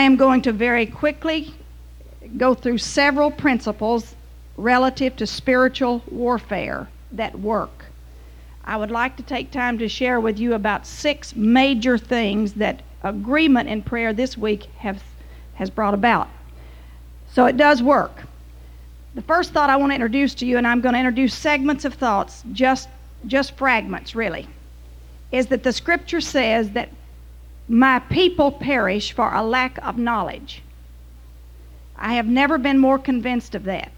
I am going to very quickly go through several principles relative to spiritual warfare that work. I would like to take time to share with you about 6 major things that agreement in prayer this week has brought about. So it does work. The first thought I want to introduce to you, and I'm going to introduce segments of thoughts, just fragments really, is that the scripture says that my people perish for a lack of knowledge. I have never been more convinced of that.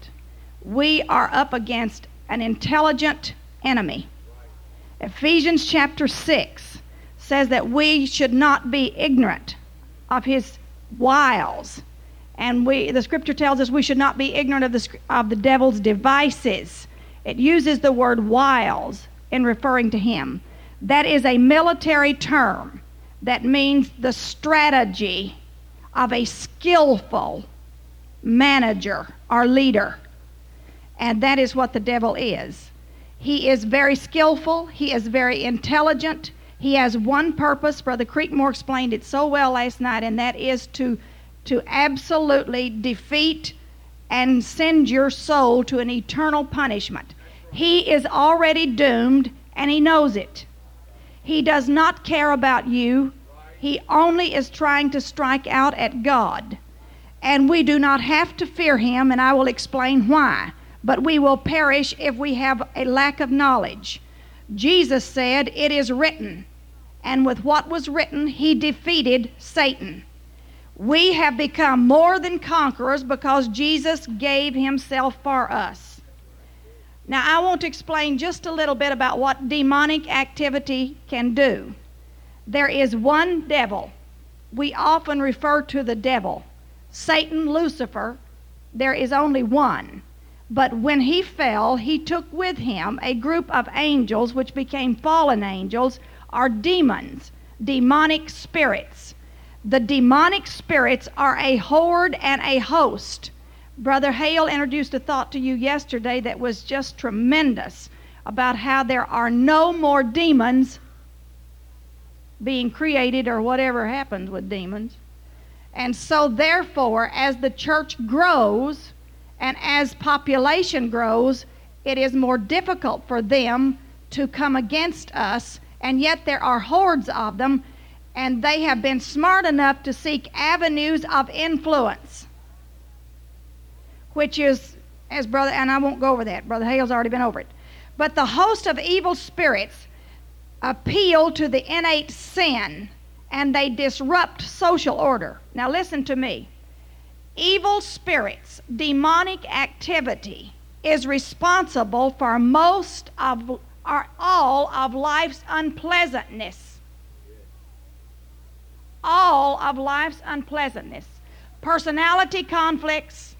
We are up against an intelligent enemy. Ephesians chapter 6 says that we should not be ignorant of his wiles. And the scripture tells us we should not be ignorant of the devil's devices. It uses the word wiles in referring to him. That is a military term that means the strategy of a skillful manager or leader. And that is what the devil is. He is very skillful. He is very intelligent. He has one purpose. Brother Creakmore explained it so well last night, and that is to absolutely defeat and send your soul to an eternal punishment. He is already doomed, and he knows it. He does not care about you. He only is trying to strike out at God. And we do not have to fear him, and I will explain why. But we will perish if we have a lack of knowledge. Jesus said, "It is written." And with what was written, he defeated Satan. We have become more than conquerors because Jesus gave himself for us. Now, I want to explain just a little bit about what demonic activity can do. There is one devil. We often refer to the devil, Satan, Lucifer. There is only one. But when he fell, he took with him a group of angels which became fallen angels or demons, demonic spirits. The demonic spirits are a horde and a host. Brother Hale introduced a thought to you yesterday that was just tremendous about how there are no more demons being created or whatever happens with demons. And so therefore, as the church grows and as population grows, it is more difficult for them to come against us, and yet there are hordes of them. And they have been smart enough to seek avenues of influence, which is, as brother, and I won't go over that. Brother Hale's already been over it. But the host of evil spirits appeal to the innate sin, and they disrupt social order. Now listen to me. Evil spirits, demonic activity, is responsible for most of, or all of life's unpleasantness. All of life's unpleasantness, personality conflicts,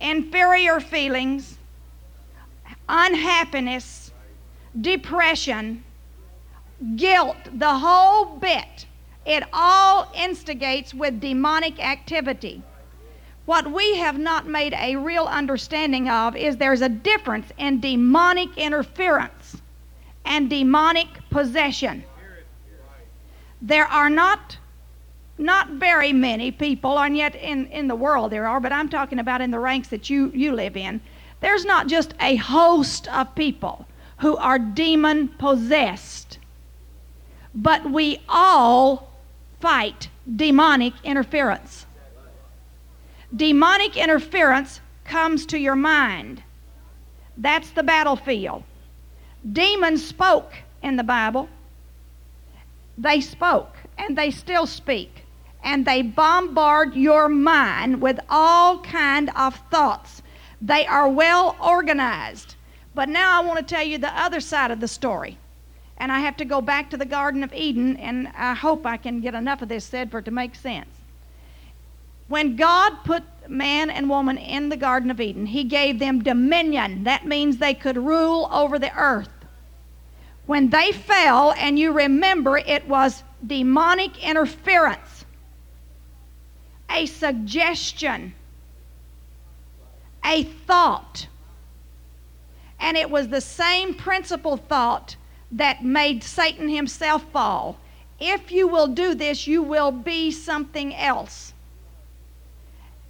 inferior feelings, unhappiness, depression, guilt, the whole bit, it all instigates with demonic activity. What we have not made a real understanding of is there's a difference in demonic interference and demonic possession. There are not very many people, and yet in the world there are, but I'm talking about in the ranks that you live in. There's not just a host of people who are demon-possessed, but we all fight demonic interference. Demonic interference comes to your mind. That's the battlefield. Demons spoke in the Bible. They spoke, and they still speak. And they bombard your mind with all kind of thoughts. They are well organized. But now I want to tell you the other side of the story. And I have to go back to the Garden of Eden, and I hope I can get enough of this said for it to make sense. When God put man and woman in the Garden of Eden, he gave them dominion. That means they could rule over the earth. When they fell, and you remember, it was demonic interference, a suggestion, a thought. And it was the same principal thought that made Satan himself fall. If you will do this, you will be something else.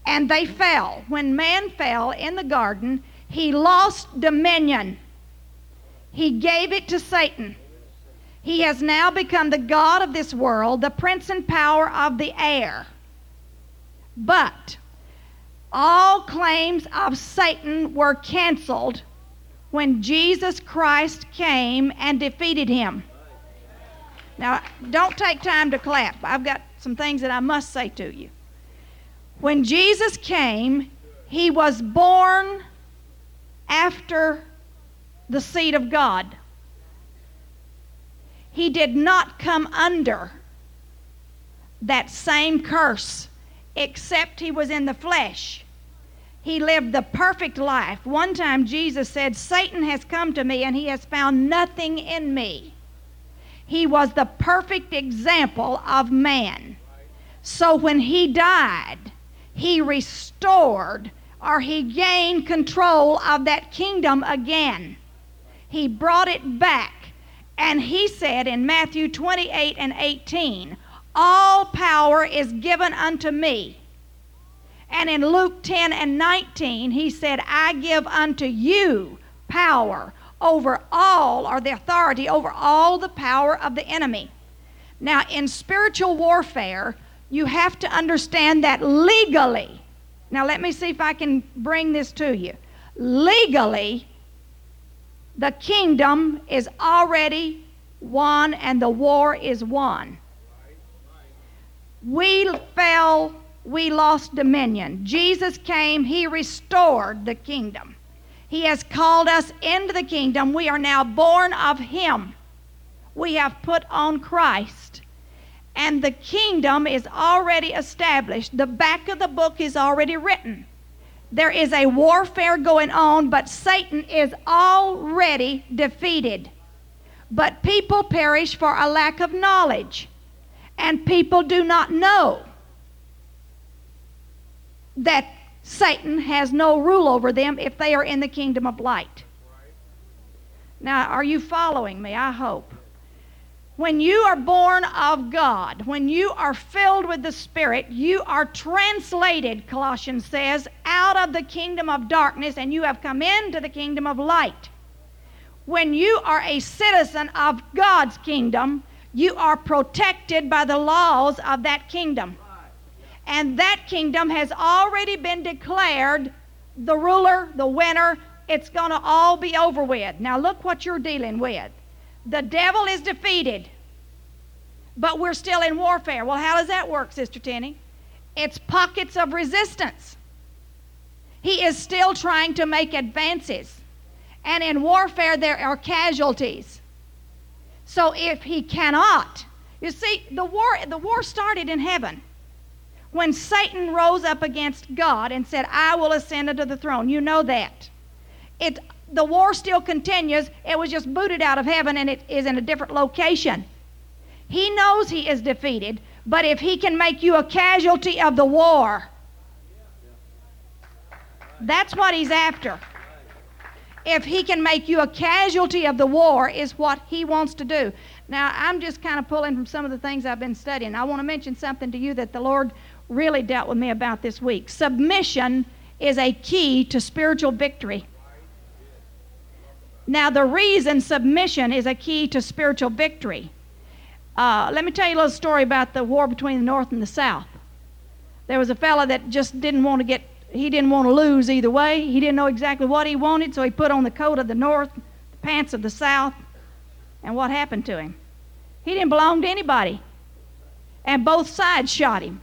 and they fell. When man fell in the garden, he lost dominion. He gave it to Satan. He has now become the god of this world, the prince and power of the air. But all claims of Satan were canceled when Jesus Christ came and defeated him. Now, don't take time to clap. I've got some things that I must say to you. When Jesus came, he was born after the seed of God. He did not come under that same curse, except he was in the flesh. He lived the perfect life. One time Jesus said, "Satan has come to me and he has found nothing in me." He was the perfect example of man. So when he died, he restored, or he gained control of that kingdom again. He brought it back. And he said in Matthew 28:18, "All power is given unto me." And in Luke 10:19, he said, "I give unto you power over all," or the authority over all the power of the enemy. Now, in spiritual warfare, you have to understand that legally, now let me see if I can bring this to you. Legally, the kingdom is already won and the war is won. We fell, we lost dominion. Jesus came, he restored the kingdom. He has called us into the kingdom. We are now born of him. We have put on Christ. And the kingdom is already established. The back of the book is already written. There is a warfare going on, but Satan is already defeated. But people perish for a lack of knowledge, and people do not know that Satan has no rule over them if they are in the kingdom of light. Now, are you following me? I hope. When you are born of God, when you are filled with the Spirit, you are translated, Colossians says, out of the kingdom of darkness, and you have come into the kingdom of light. When you are a citizen of God's kingdom, you are protected by the laws of that kingdom. And that kingdom has already been declared the ruler, the winner. It's going to all be over with. Now look what you're dealing with. The devil is defeated, but we're still in warfare. Well, how does that work, Sister Tenney? It's pockets of resistance. He is still trying to make advances. And in warfare, there are casualties. So if he cannot, you see, the war started in heaven. When Satan rose up against God and said, "I will ascend unto the throne," you know that. The war still continues. It was just booted out of heaven and it is in a different location. He knows he is defeated, but if he can make you a casualty of the war, that's what he's after. If he can make you a casualty of the war is what he wants to do. Now, I'm just kind of pulling from some of the things I've been studying. I want to mention something to you that the Lord really dealt with me about this week. Submission is a key to spiritual victory. Now, the reason submission is a key to spiritual victory. Let me tell you a little story about the war between the North and the South. There was a fellow that just didn't want to lose either way. He didn't know exactly what he wanted, so he put on the coat of the North, the pants of the South, and what happened to him? He didn't belong to anybody, and both sides shot him.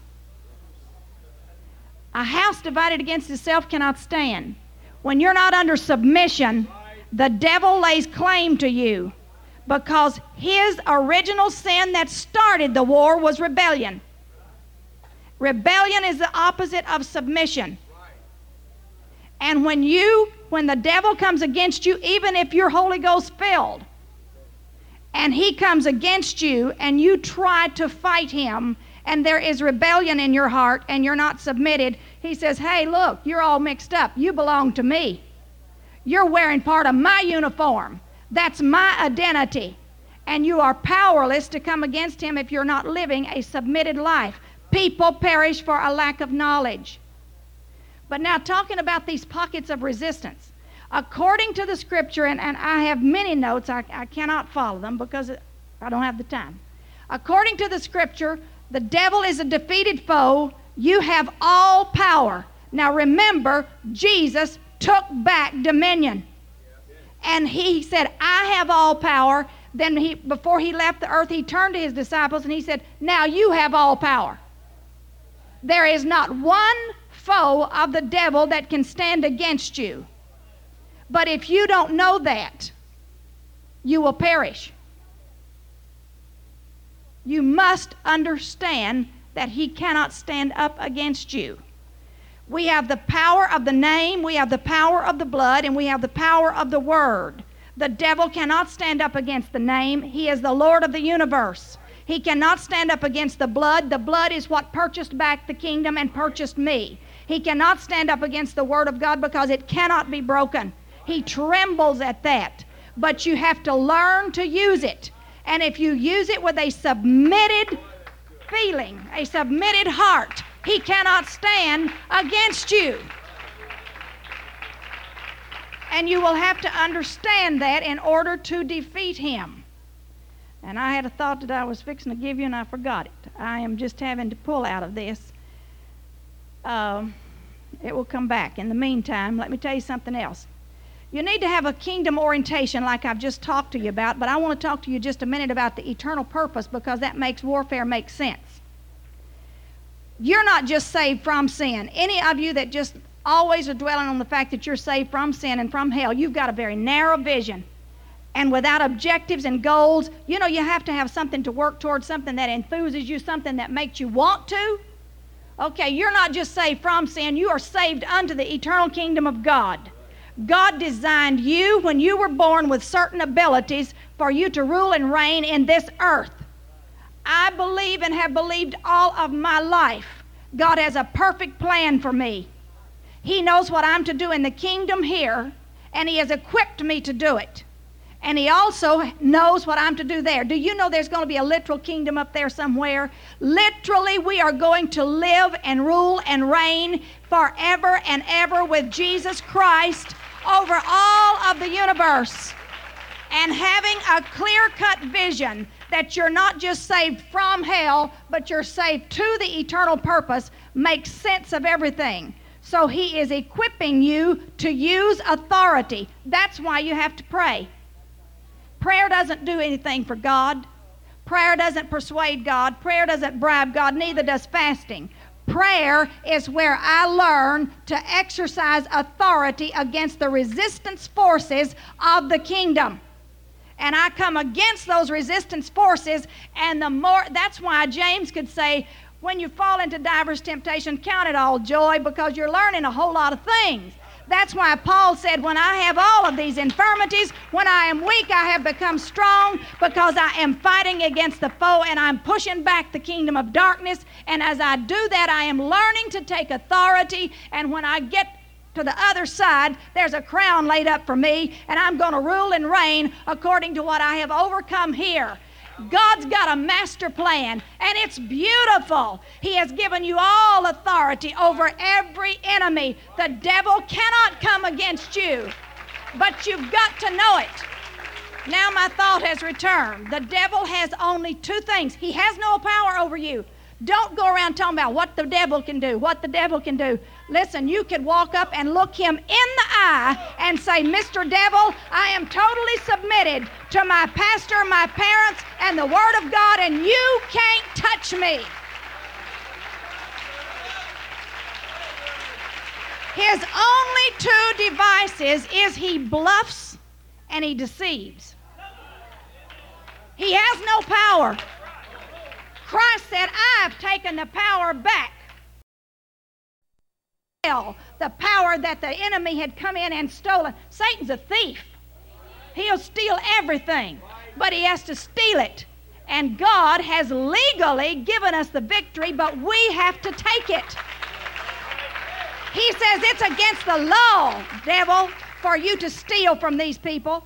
A house divided against itself cannot stand. When you're not under submission, the devil lays claim to you because his original sin that started the war was rebellion. Rebellion is the opposite of submission. And when the devil comes against you, even if you're Holy Ghost filled, and he comes against you and you try to fight him, and there is rebellion in your heart and you're not submitted, he says, "Hey, look, you're all mixed up. You belong to me. You're wearing part of my uniform. That's my identity." And you are powerless to come against him if you're not living a submitted life. People perish for a lack of knowledge. But now talking about these pockets of resistance. According to the scripture, and I have many notes, I cannot follow them because I don't have the time. According to the scripture, the devil is a defeated foe. You have all power. Now remember, Jesus took back dominion. And he said, I have all power. Then before he left the earth, he turned to his disciples and he said, now you have all power. There is not one foe of the devil that can stand against you. But if you don't know that, you will perish. You must understand that he cannot stand up against you. We have the power of the name, we have the power of the blood, and we have the power of the word. The devil cannot stand up against the name. He is the Lord of the universe. He cannot stand up against the blood. The blood is what purchased back the kingdom and purchased me. He cannot stand up against the word of God because it cannot be broken. He trembles at that. But you have to learn to use it. And if you use it with a submitted feeling, a submitted heart, he cannot stand against you. And you will have to understand that in order to defeat him. And I had a thought that I was fixing to give you, and I forgot it. I am just having to pull out of this. It will come back. In the meantime, let me tell you something else. You need to have a kingdom orientation like I've just talked to you about, but I want to talk to you just a minute about the eternal purpose because that makes warfare make sense. You're not just saved from sin. Any of you that just always are dwelling on the fact that you're saved from sin and from hell, you've got a very narrow vision. And without objectives and goals, you know, you have to have something to work towards, something that enthuses you, something that makes you want to. Okay, you're not just saved from sin. You are saved unto the eternal kingdom of God. God designed you when you were born with certain abilities for you to rule and reign in this earth. I believe and have believed all of my life. God has a perfect plan for me. He knows what I'm to do in the kingdom here, and he has equipped me to do it. And he also knows what I'm to do there. Do you know there's going to be a literal kingdom up there somewhere? Literally, we are going to live and rule and reign forever and ever with Jesus Christ over all of the universe. And having a clear-cut vision that you're not just saved from hell, but you're saved to the eternal purpose makes sense of everything. So he is equipping you to use authority. That's why you have to pray. Prayer doesn't do anything for God. Prayer doesn't persuade God. Prayer doesn't bribe God. Neither does fasting. Prayer is where I learn to exercise authority against the resistance forces of the kingdom. And I come against those resistance forces, and that's why James could say, when you fall into divers temptation, count it all joy, because you're learning a whole lot of things. That's why Paul said, when I have all of these infirmities, when I am weak, I have become strong because I am fighting against the foe and I'm pushing back the kingdom of darkness. And as I do that, I am learning to take authority. And when I get to the other side, there's a crown laid up for me, and I'm going to rule and reign according to what I have overcome here. God's got a master plan, and it's beautiful. He has given you all authority over every enemy. The devil cannot come against you, but you've got to know it. Now my thought has returned. The devil has only two things. He has no power over you. Don't go around talking about what the devil can do, what the devil can do. Listen, you could walk up and look him in the eye and say, Mr. Devil, I am totally submitted to my pastor, my parents, and the Word of God, and you can't touch me. His only two devices is he bluffs and he deceives. He has no power. Christ said, I've taken the power back. The power that the enemy had come in and stolen. Satan's a thief. He'll steal everything, but he has to steal it. And God has legally given us the victory, but we have to take it. He says it's against the law, devil, for you to steal from these people.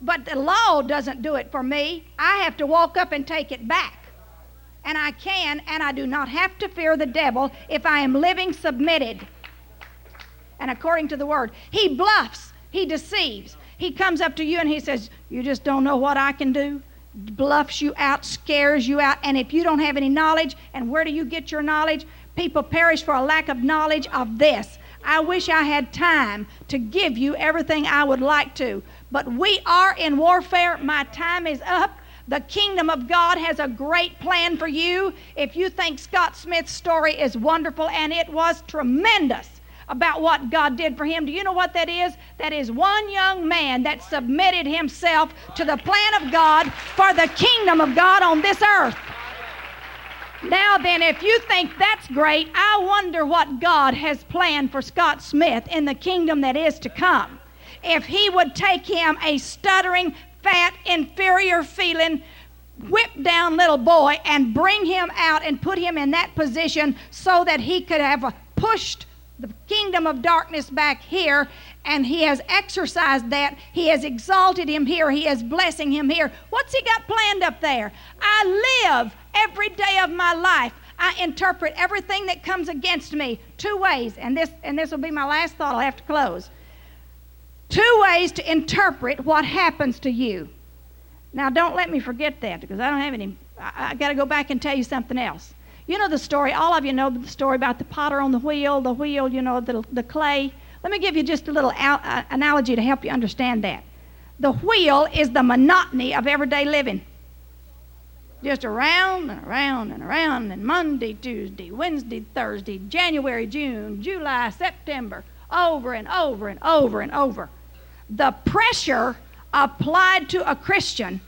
But the law doesn't do it for me. I have to walk up and take it back. And I can, and I do not have to fear the devil if I am living submitted. and according to the word. He bluffs. He deceives. He comes up to you and he says, you just don't know what I can do. Bluffs you out, scares you out. And if you don't have any knowledge, and where do you get your knowledge? People perish for a lack of knowledge of this. I wish I had time to give you everything I would like to. But we are in warfare. My time is up. The kingdom of God has a great plan for you. If you think Scott Smith's story is wonderful, and it was tremendous about what God did for him, do you know what that is? That is one young man that submitted himself to the plan of God for the kingdom of God on this earth. Now then, if you think that's great, I wonder what God has planned for Scott Smith in the kingdom that is to come. If he would take him, a stuttering, fat, inferior-feeling, whipped-down little boy, and bring him out and put him in that position so that he could have pushed the kingdom of darkness back here, and he has exercised that. He has exalted him here. He is blessing him here. What's he got planned up there? I live every day of my life. I interpret everything that comes against me two ways, and this will be my last thought. I'll have to close. Two ways to interpret what happens to you. Now, don't let me forget that, because I don't have any. I got to go back and tell you something else. You know the story, all of you know the story about the potter on the wheel, you know, the clay. Let me give you just a little analogy to help you understand that. The wheel is the monotony of everyday living. Just around and around and around, and Monday, Tuesday, Wednesday, Thursday, January, June, July, September, over and over and over and over. The pressure applied to a Christian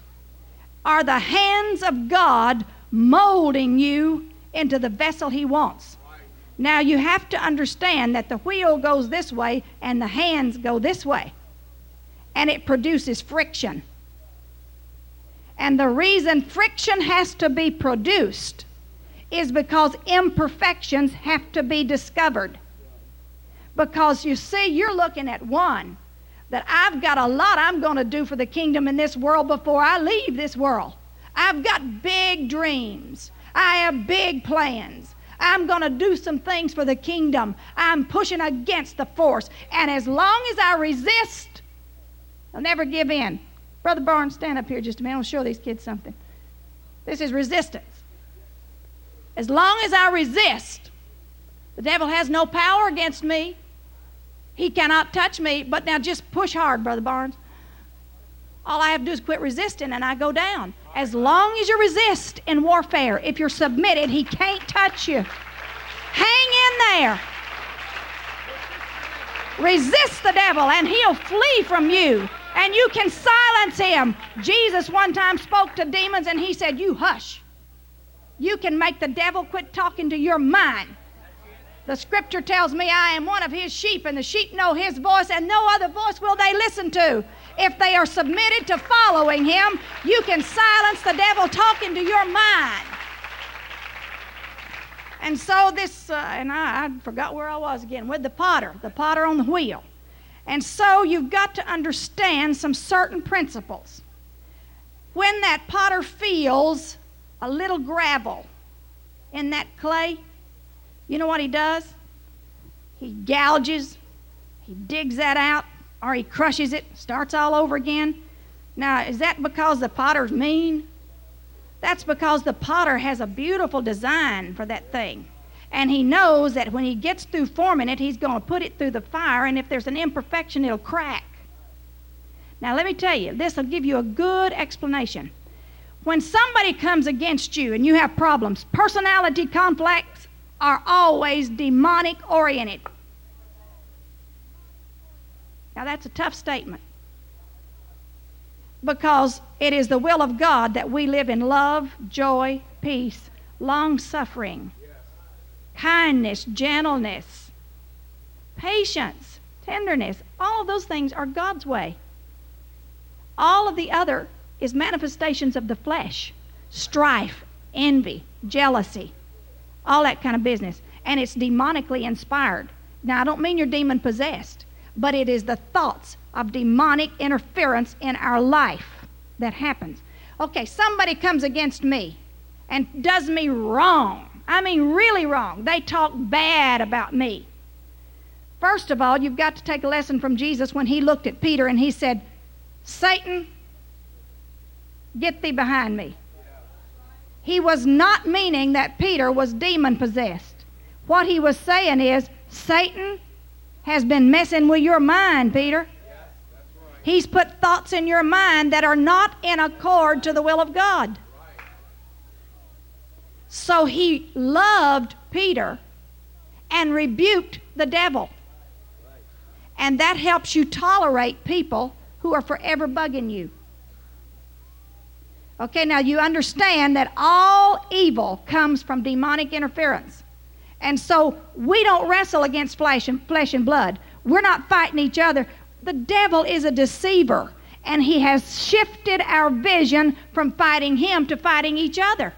are the hands of God molding you into the vessel he wants. Now you have to understand that the wheel goes this way and the hands go this way, and it produces friction. And the reason friction has to be produced is because imperfections have to be discovered. Because you see, you're looking at one that I've got a lot I'm going to do for the kingdom in this world before I leave this world. I've got big dreams. I have big plans. I'm going to do some things for the kingdom. I'm pushing against the force. And as long as I resist, I'll never give in. Brother Barnes, stand up here just a minute. I'll show these kids something. This is resistance. As long as I resist, the devil has no power against me. He cannot touch me. But now just push hard, Brother Barnes. All I have to do is quit resisting, and I go down. As long as you resist in warfare, if you're submitted, he can't touch you. Hang in there. Resist the devil, and he'll flee from you. And you can silence him. Jesus one time spoke to demons, and he said, you hush. You can make the devil quit talking to your mind. The scripture tells me I am one of his sheep, and the sheep know his voice, and no other voice will they listen to. If they are submitted to following him, you can silence the devil talking to your mind. And so this, and I forgot where I was again, with the potter on the wheel. And so you've got to understand some certain principles. When that potter feels a little gravel in that clay, you know what he does? He gouges, he digs that out, or he crushes it, starts all over again. Now, is that because the potter's mean? That's because the potter has a beautiful design for that thing. And he knows that when he gets through forming it, he's going to put it through the fire, and if there's an imperfection, it'll crack. Now, let me tell you, this will give you a good explanation. When somebody comes against you and you have problems, personality conflicts are always demonic-oriented. Now, that's a tough statement, because it is the will of God that we live in love, joy, peace, long-suffering, kindness, gentleness, patience, tenderness. All of those things are God's way. All of the other is manifestations of the flesh, strife, envy, jealousy, all that kind of business. And it's demonically inspired. Now, I don't mean you're demon-possessed, but it is the thoughts of demonic interference in our life that happens. Okay, somebody comes against me and does me wrong. I mean really wrong. They talk bad about me. First of all, you've got to take a lesson from Jesus when he looked at Peter and he said, Satan, get thee behind me. He was not meaning that Peter was demon-possessed. What he was saying is, Satan has been messing with your mind, Peter. Yes, that's right. He's put thoughts in your mind that are not in accord to the will of God. Right. So he loved Peter and rebuked the devil. Right. And that helps you tolerate people who are forever bugging you. Okay, now you understand that all evil comes from demonic interference. And so we don't wrestle against flesh and blood. We're not fighting each other. The devil is a deceiver, and he has shifted our vision from fighting him to fighting each other.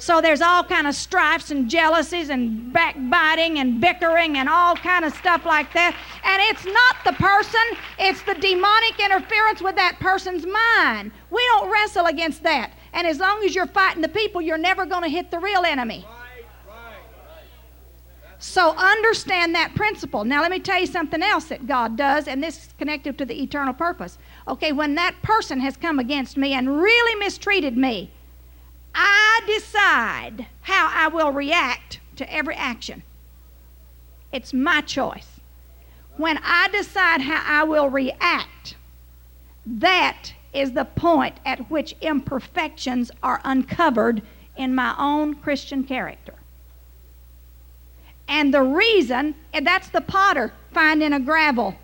So there's all kind of strifes and jealousies and backbiting and bickering and all kind of stuff like that. And it's not the person, it's the demonic interference with that person's mind. We don't wrestle against that. And as long as you're fighting the people, you're never going to hit the real enemy. So understand that principle. Now let me tell you something else that God does, and this is connected to the eternal purpose. Okay, when that person has come against me and really mistreated me, I decide how I will react to every action. It's my choice. When I decide how I will react, that is the point at which imperfections are uncovered in my own Christian character. And the reason, and that's the potter finding a gravel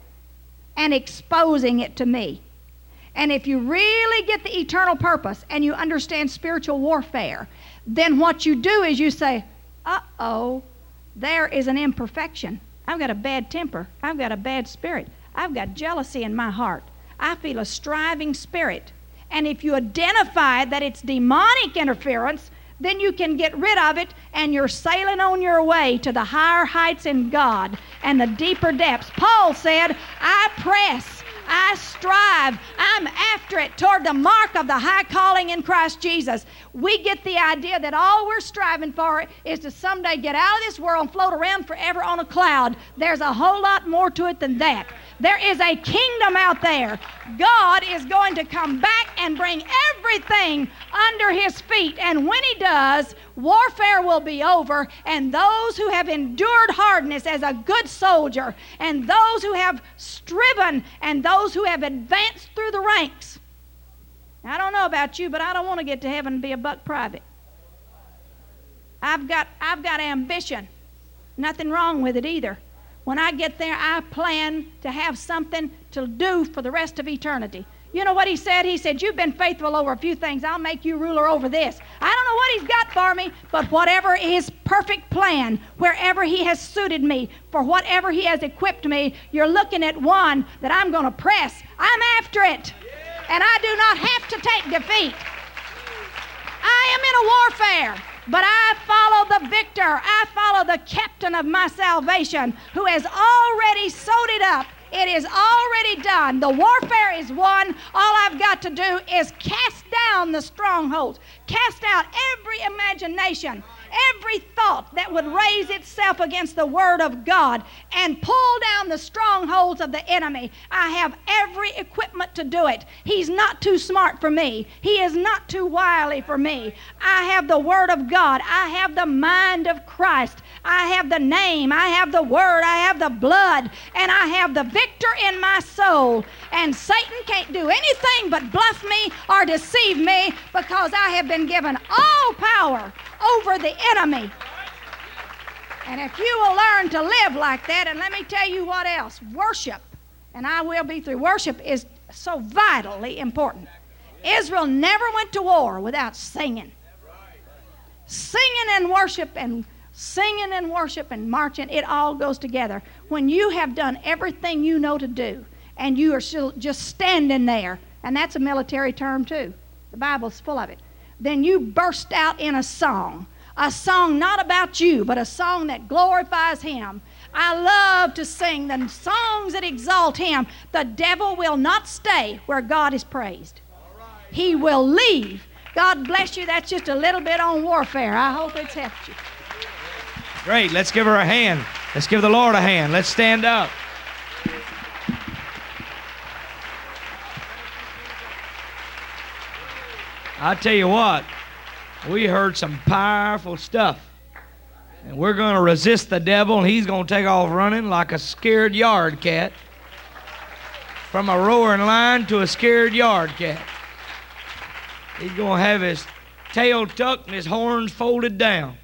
and exposing it to me. And if you really get the eternal purpose and you understand spiritual warfare, then what you do is you say, uh-oh, there is an imperfection. I've got a bad temper. I've got a bad spirit. I've got jealousy in my heart. I feel a striving spirit. And if you identify that it's demonic interference, then you can get rid of it, and you're sailing on your way to the higher heights in God and the deeper depths. Paul said, I press, I strive, I'm after it toward the mark of the high calling in Christ Jesus. We get the idea that all we're striving for is to someday get out of this world and float around forever on a cloud. There's a whole lot more to it than that. There is a kingdom out there. God is going to come back and bring everything under his feet. And when he does, warfare will be over. And those who have endured hardness as a good soldier, and those who have striven, and those who have advanced through the ranks. I don't know about you, but I don't want to get to heaven and be a buck private. I've got ambition. Nothing wrong with it either. When I get there, I plan to have something to do for the rest of eternity. You know what he said? He said, you've been faithful over a few things. I'll make you ruler over this. I don't know what he's got for me, but whatever his perfect plan, wherever he has suited me, for whatever he has equipped me, you're looking at one that I'm going to press. I'm after it, and I do not have to take defeat. I am in a warfare. But I follow the victor. I follow the captain of my salvation who has already sewed it up. It is already done. The warfare is won. All I've got to do is cast down the strongholds. Cast out every imagination, every thought that would raise itself against the Word of God, and pull down the strongholds of the enemy. I have every equipment to do it. He's not too smart for me. He is not too wily for me. I have the Word of God. I have the mind of Christ. I have the name. I have the Word. I have the blood. And I have the victor in my soul. And Satan can't do anything but bluff me or deceive me, because I have been given all power over the enemy. And if you will learn to live like that, and let me tell you what else, worship, and I will be through, worship is so vitally important. Israel never went to war without singing. Singing and worship, and singing and worship and marching, it all goes together. When you have done everything you know to do, and you are still just standing there, and that's a military term too. The Bible's full of it. Then you burst out in a song not about you, but a song that glorifies him. I love to sing the songs that exalt him. The devil will not stay where God is praised. He will leave. God bless you. That's just a little bit on warfare. I hope it's helped you. Great. Let's give her a hand. Let's give the Lord a hand. Let's stand up. I tell you what, we heard some powerful stuff. And we're going to resist the devil, and he's going to take off running like a scared yard cat. From a roaring lion to a scared yard cat. He's going to have his tail tucked and his horns folded down.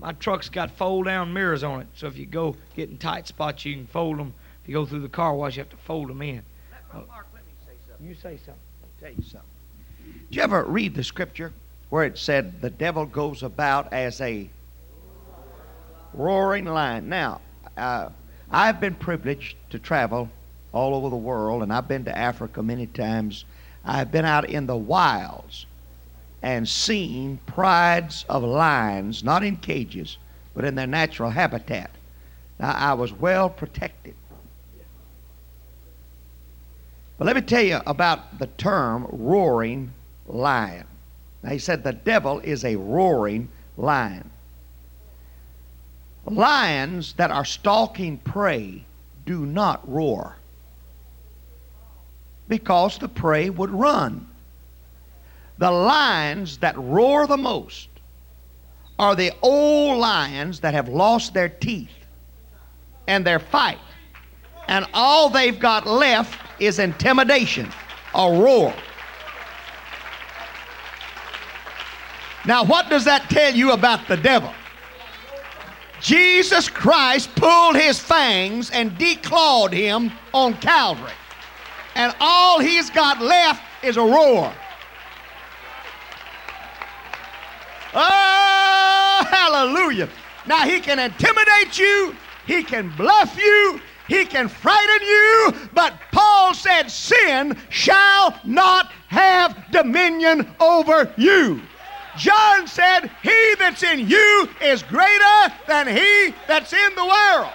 My truck's got fold-down mirrors on it, so if you go get in tight spots, you can fold them. If you go through the car wash, you have to fold them in. Mark, let me say something. You say something. I'll tell you something. Did you ever read the scripture where it said the devil goes about as a roaring lion? Now, I've been privileged to travel all over the world, and I've been to Africa many times. I've been out in the wilds and seen prides of lions, not in cages, but in their natural habitat. Now, I was well protected. But let me tell you about the term roaring lion. Now, he said the devil is a roaring lion. Lions that are stalking prey do not roar, because the prey would run. The lions that roar the most are the old lions that have lost their teeth and their fight, and all they've got left is intimidation, a roar. Now, what does that tell you about the devil? Jesus Christ pulled his fangs and declawed him on Calvary. And all he's got left is a roar. Oh, hallelujah. Now, he can intimidate you. He can bluff you. He can frighten you. But Paul said, sin shall not have dominion over you. John said, he that's in you is greater than he that's in the world.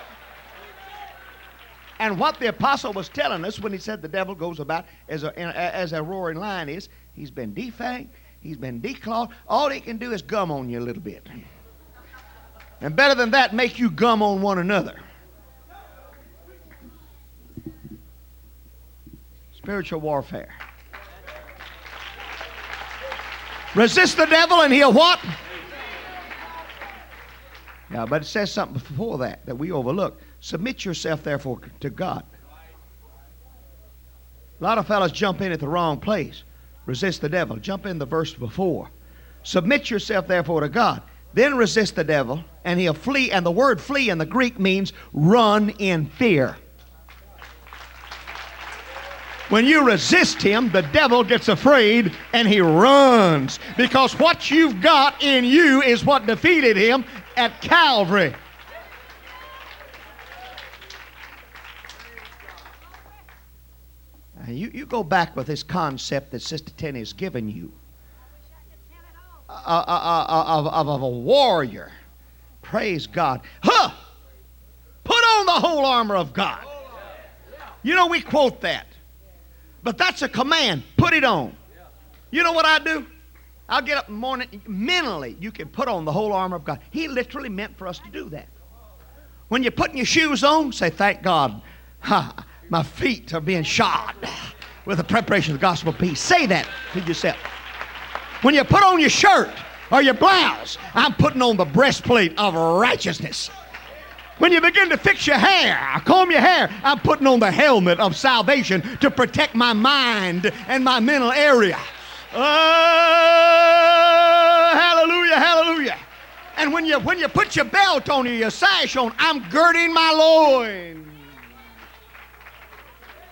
And what the apostle was telling us when he said the devil goes about as a roaring lion is, he's been defanged, he's been declawed. All he can do is gum on you a little bit. And better than that, make you gum on one another. Spiritual warfare. Resist the devil and he'll what? Now, but it says something before that we overlook. Submit yourself, therefore, to God. A lot of fellas jump in at the wrong place. Resist the devil. Jump in the verse before. Submit yourself, therefore, to God. Then resist the devil, and he'll flee. And the word flee in the Greek means run in fear. When you resist him, the devil gets afraid and he runs, because what you've got in you is what defeated him at Calvary. You go back with this concept that Sister Tenney has given you of a warrior. Praise God. Huh! Put on the whole armor of God. You know, we quote that. But that's a command. Put it on. You know what I do? I'll get up in the morning. Mentally, you can put on the whole armor of God. He literally meant for us to do that. When you're putting your shoes on, say, thank God. Ha! My feet are being shod with the preparation of the gospel of peace. Say that to yourself. When you put on your shirt or your blouse, I'm putting on the breastplate of righteousness. When you begin to fix your hair, comb your hair, I'm putting on the helmet of salvation to protect my mind and my mental area. Oh, hallelujah, hallelujah. And when you put your belt on or your sash on, I'm girding my loins.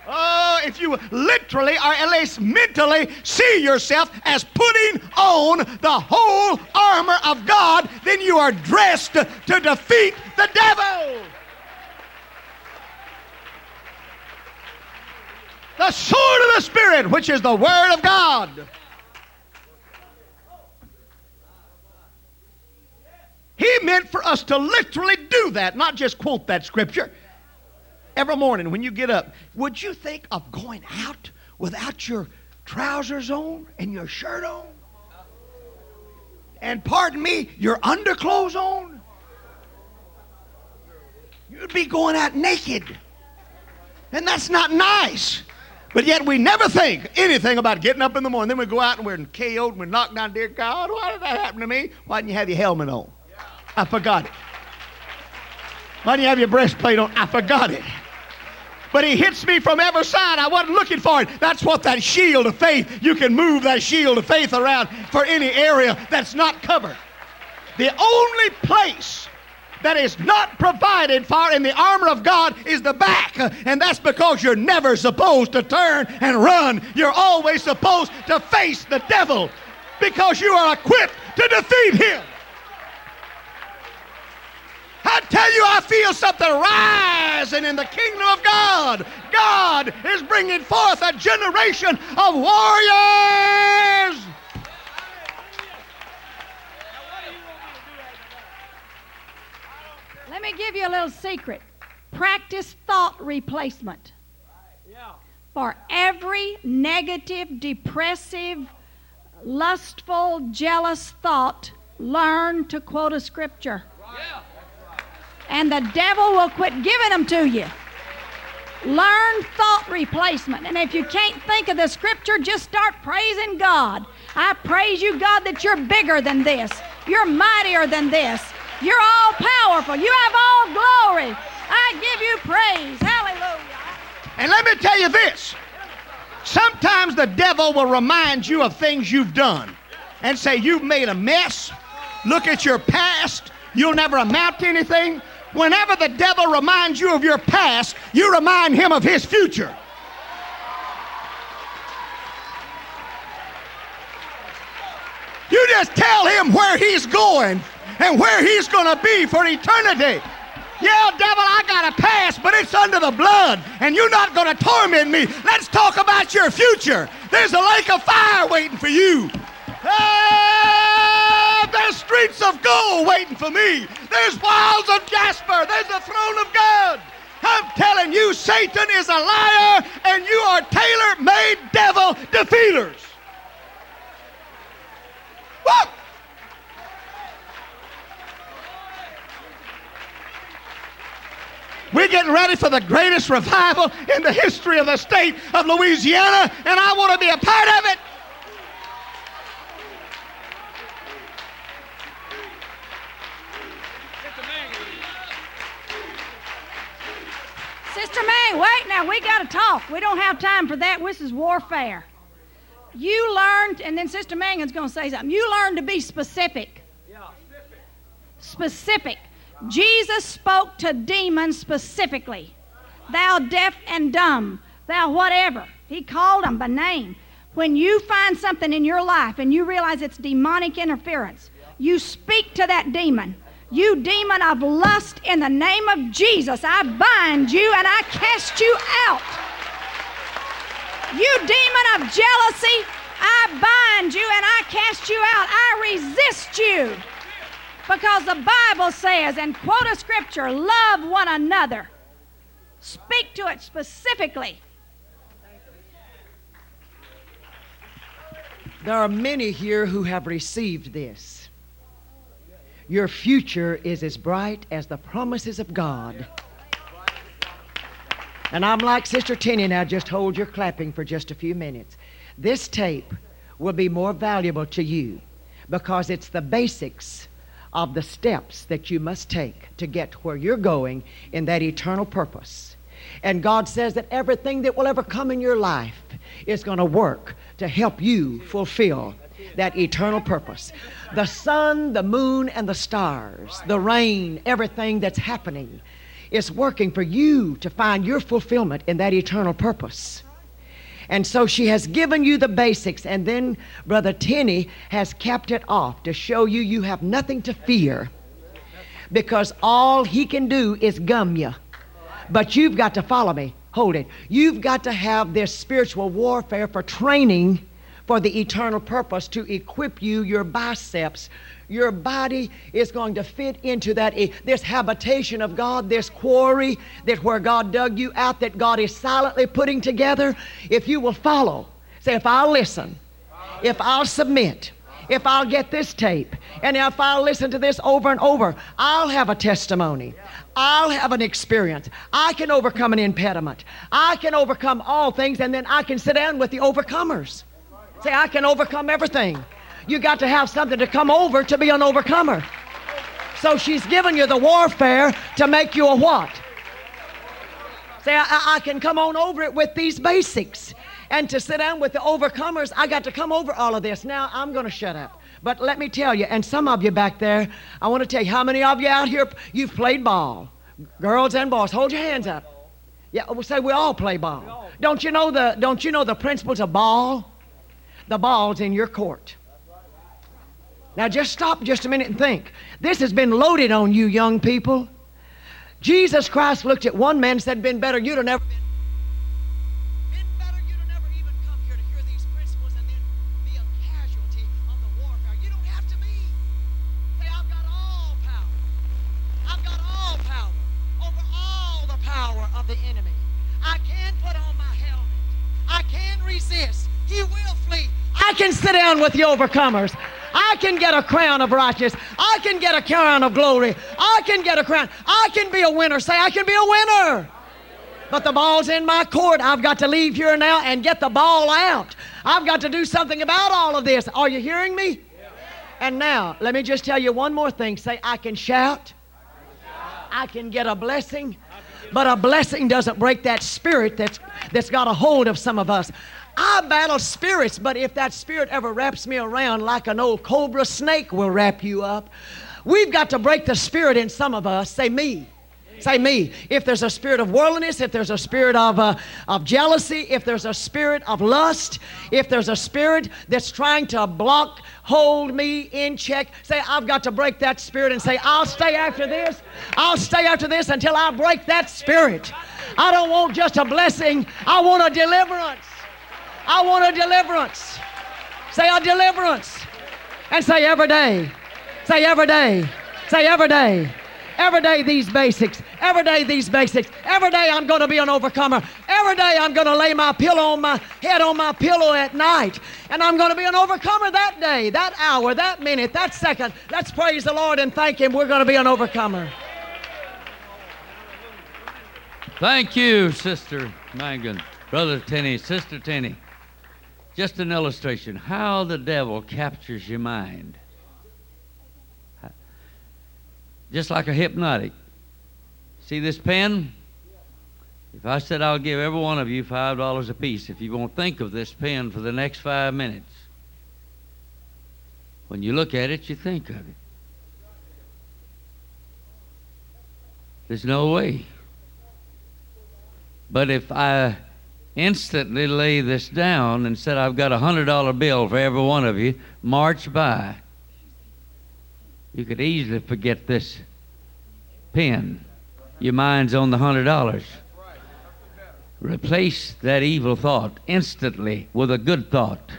Oh, if you literally or at least mentally see yourself as putting on the whole armor of God, then you are dressed to defeat the devil. The sword of the Spirit, which is the Word of God. He meant for us to literally do that, not just quote that scripture. Every morning when you get up, would you think of going out without your trousers on and your shirt on? And pardon me, your underclothes on? you'd be going out naked. And that's not nice. But yet we never think anything about getting up in the morning. Then we go out and we're KO'd and we're knocked down. Dear God, why did that happen to me? Why didn't you have your helmet on? I forgot it. Why didn't you have your breastplate on? I forgot it. But he hits me from every side. I wasn't looking for it. That's what that shield of faith, you can move that shield of faith around for any area that's not covered. The only place that is not provided for in the armor of God is the back. And that's because you're never supposed to turn and run. You're always supposed to face the devil because you are equipped to defeat him. I tell you, I feel something rising in the kingdom of God. God is bringing forth a generation of warriors. Let me give you a little secret. Practice thought replacement. For every negative, depressive, lustful, jealous thought, learn to quote a scripture. And the devil will quit giving them to you. Learn thought replacement. And if you can't think of the scripture, just start praising God. I praise you, God, that you're bigger than this. You're mightier than this. You're all powerful. You have all glory. I give you praise. Hallelujah. And let me tell you this. Sometimes the devil will remind you of things you've done and say, you've made a mess. Look at your past. You'll never amount to anything. Whenever the devil reminds you of your past, you remind him of his future. You just tell him where he's going and where he's going to be for eternity. Yeah, devil, I got a past, but it's under the blood, and you're not going to torment me. Let's talk about your future. There's a lake of fire waiting for you. There's streets of gold waiting for me. There's wilds of jasper. There's the throne of God. I'm telling you, Satan is a liar, and you are tailor-made devil defeaters. Woo! We're getting ready for the greatest revival in the history of the state of Louisiana, and I want to be a part of it. Sister May, wait now. We got to talk. We don't have time for that. This is warfare. You learned, and then Sister Mangan's going to say something. You learned to be specific. Specific. Jesus spoke to demons specifically. Thou deaf and dumb. Thou whatever. He called them by name. When you find something in your life and you realize it's demonic interference, you speak to that demon. You demon of lust, in the name of Jesus, I bind you and I cast you out. You demon of jealousy, I bind you and I cast you out. I resist you. Because the Bible says, and quote a scripture, love one another. Speak to it specifically. There are many here who have received this. Your future is as bright as the promises of God. And I'm like Sister Tenney now, just hold your clapping for just a few minutes. This tape will be more valuable to you because it's the basics of the steps that you must take to get where you're going in that eternal purpose. And God says that everything that will ever come in your life is going to work to help you fulfill that eternal purpose. The sun, the moon, and the stars, the rain, everything that's happening is working for you to find your fulfillment in that eternal purpose. And so she has given you the basics, and then Brother Tenney has capped it off to show you you have nothing to fear, because all he can do is gum you. But you've got to follow me. Hold it. You've got to have this spiritual warfare for training for the eternal purpose to equip you, your biceps. Your body is going to fit into that, this habitation of God, this quarry that where God dug you out, that God is silently putting together. If you will follow, say, if I'll listen, if I'll submit, if I'll get this tape, and if I'll listen to this over and over, I'll have a testimony. I'll have an experience. I can overcome an impediment. I can overcome all things, and then I can sit down with the overcomers. Say, I can overcome everything. You got to have something to come over to be an overcomer. So she's given you the warfare to make you a what? Say, I can come on over it with these basics. And to sit down with the overcomers, I got to come over all of this. Now, I'm going to shut up. But let me tell you, and some of you back there, I want to tell you, how many of you out here, you've played ball? Girls and boys, hold your hands up. Yeah, we'll say we all play ball. Don't you know the principles of ball? The ball's in your court. Now, just stop just a minute and think. This has been loaded on you, young people. Jesus Christ looked at one man and said, been better you'd have never been. Sit down with the overcomers. I can get a crown of righteousness. I can get a crown of glory. I can get a crown. I can be a winner. Say, I can be a winner. But the ball's in my court. I've got to leave here now and get the ball out. I've got to do something about all of this. Are you hearing me? And now, let me just tell you one more thing. Say, I can shout. I can get a blessing. But a blessing doesn't break that spirit that's got a hold of some of us. I battle spirits, but if that spirit ever wraps me around like an old cobra snake will wrap you up, we've got to break the spirit in some of us. Say me. Say me. If there's a spirit of worldliness, if there's a spirit of jealousy, if there's a spirit of lust, if there's a spirit that's trying to block, hold me in check, say, I've got to break that spirit and say, I'll stay after this. I'll stay after this until I break that spirit. I don't want just a blessing. I want a deliverance. I want a deliverance. Say a deliverance. And say every day. Say every day. Say every day. Every day these basics. Every day these basics. Every day I'm going to be an overcomer. Every day I'm going to lay my pillow on my head on my pillow at night. And I'm going to be an overcomer that day, that hour, that minute, that second. Let's praise the Lord and thank Him. We're going to be an overcomer. Thank you, Sister Mangan, Brother Tenney, Sister Tenney. Just an illustration, how the devil captures your mind. Just like a hypnotic. See this pen? If I said I'll give every one of you $5 apiece if you won't think of this pen for the next 5 minutes. When you look at it, you think of it. There's no way. But if I instantly lay this down and said, I've got a $100 bill for every one of you, march by. You could easily forget this pen. Your mind's on the $100. Replace that evil thought instantly with a good thought.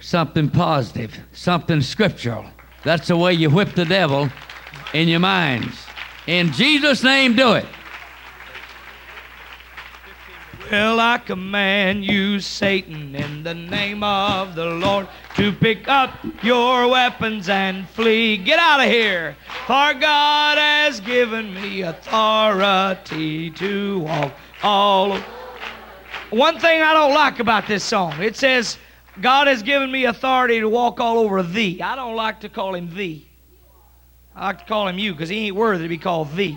Something positive, something scriptural. That's the way you whip the devil in your minds. In Jesus' name, do it. Well, I command you, Satan, in the name of the Lord, to pick up your weapons and flee. Get out of here. For God has given me authority to walk all over. One thing I don't like about this song, it says, God has given me authority to walk all over thee. I don't like to call him thee. I like to call him you, because he ain't worthy to be called thee.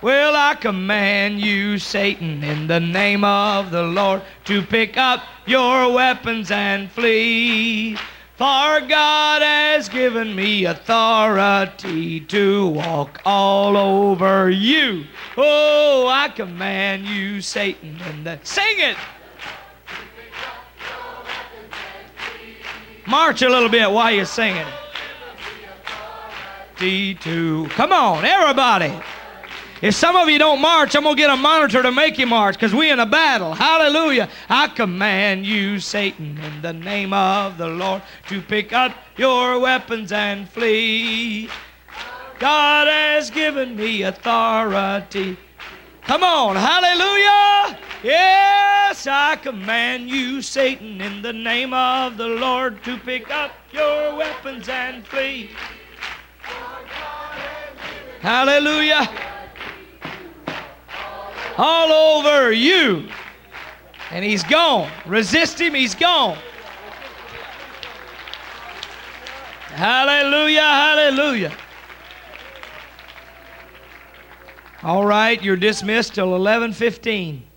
Well, I command you, Satan, in the name of the Lord, to pick up your weapons and flee. For God has given me authority to walk all over you. Oh, I command you, Satan, in the... Sing it! March a little bit while you're singing. Come on, everybody! If some of you don't march, I'm going to get a monitor to make you march because we're in a battle. Hallelujah. I command you, Satan, in the name of the Lord, to pick up your weapons and flee. God has given me authority. Come on. Hallelujah. Yes, I command you, Satan, in the name of the Lord, to pick up your weapons and flee. Hallelujah. All over you. And he's gone. Resist him, he's gone. Hallelujah, hallelujah. All right, you're dismissed till 11:15.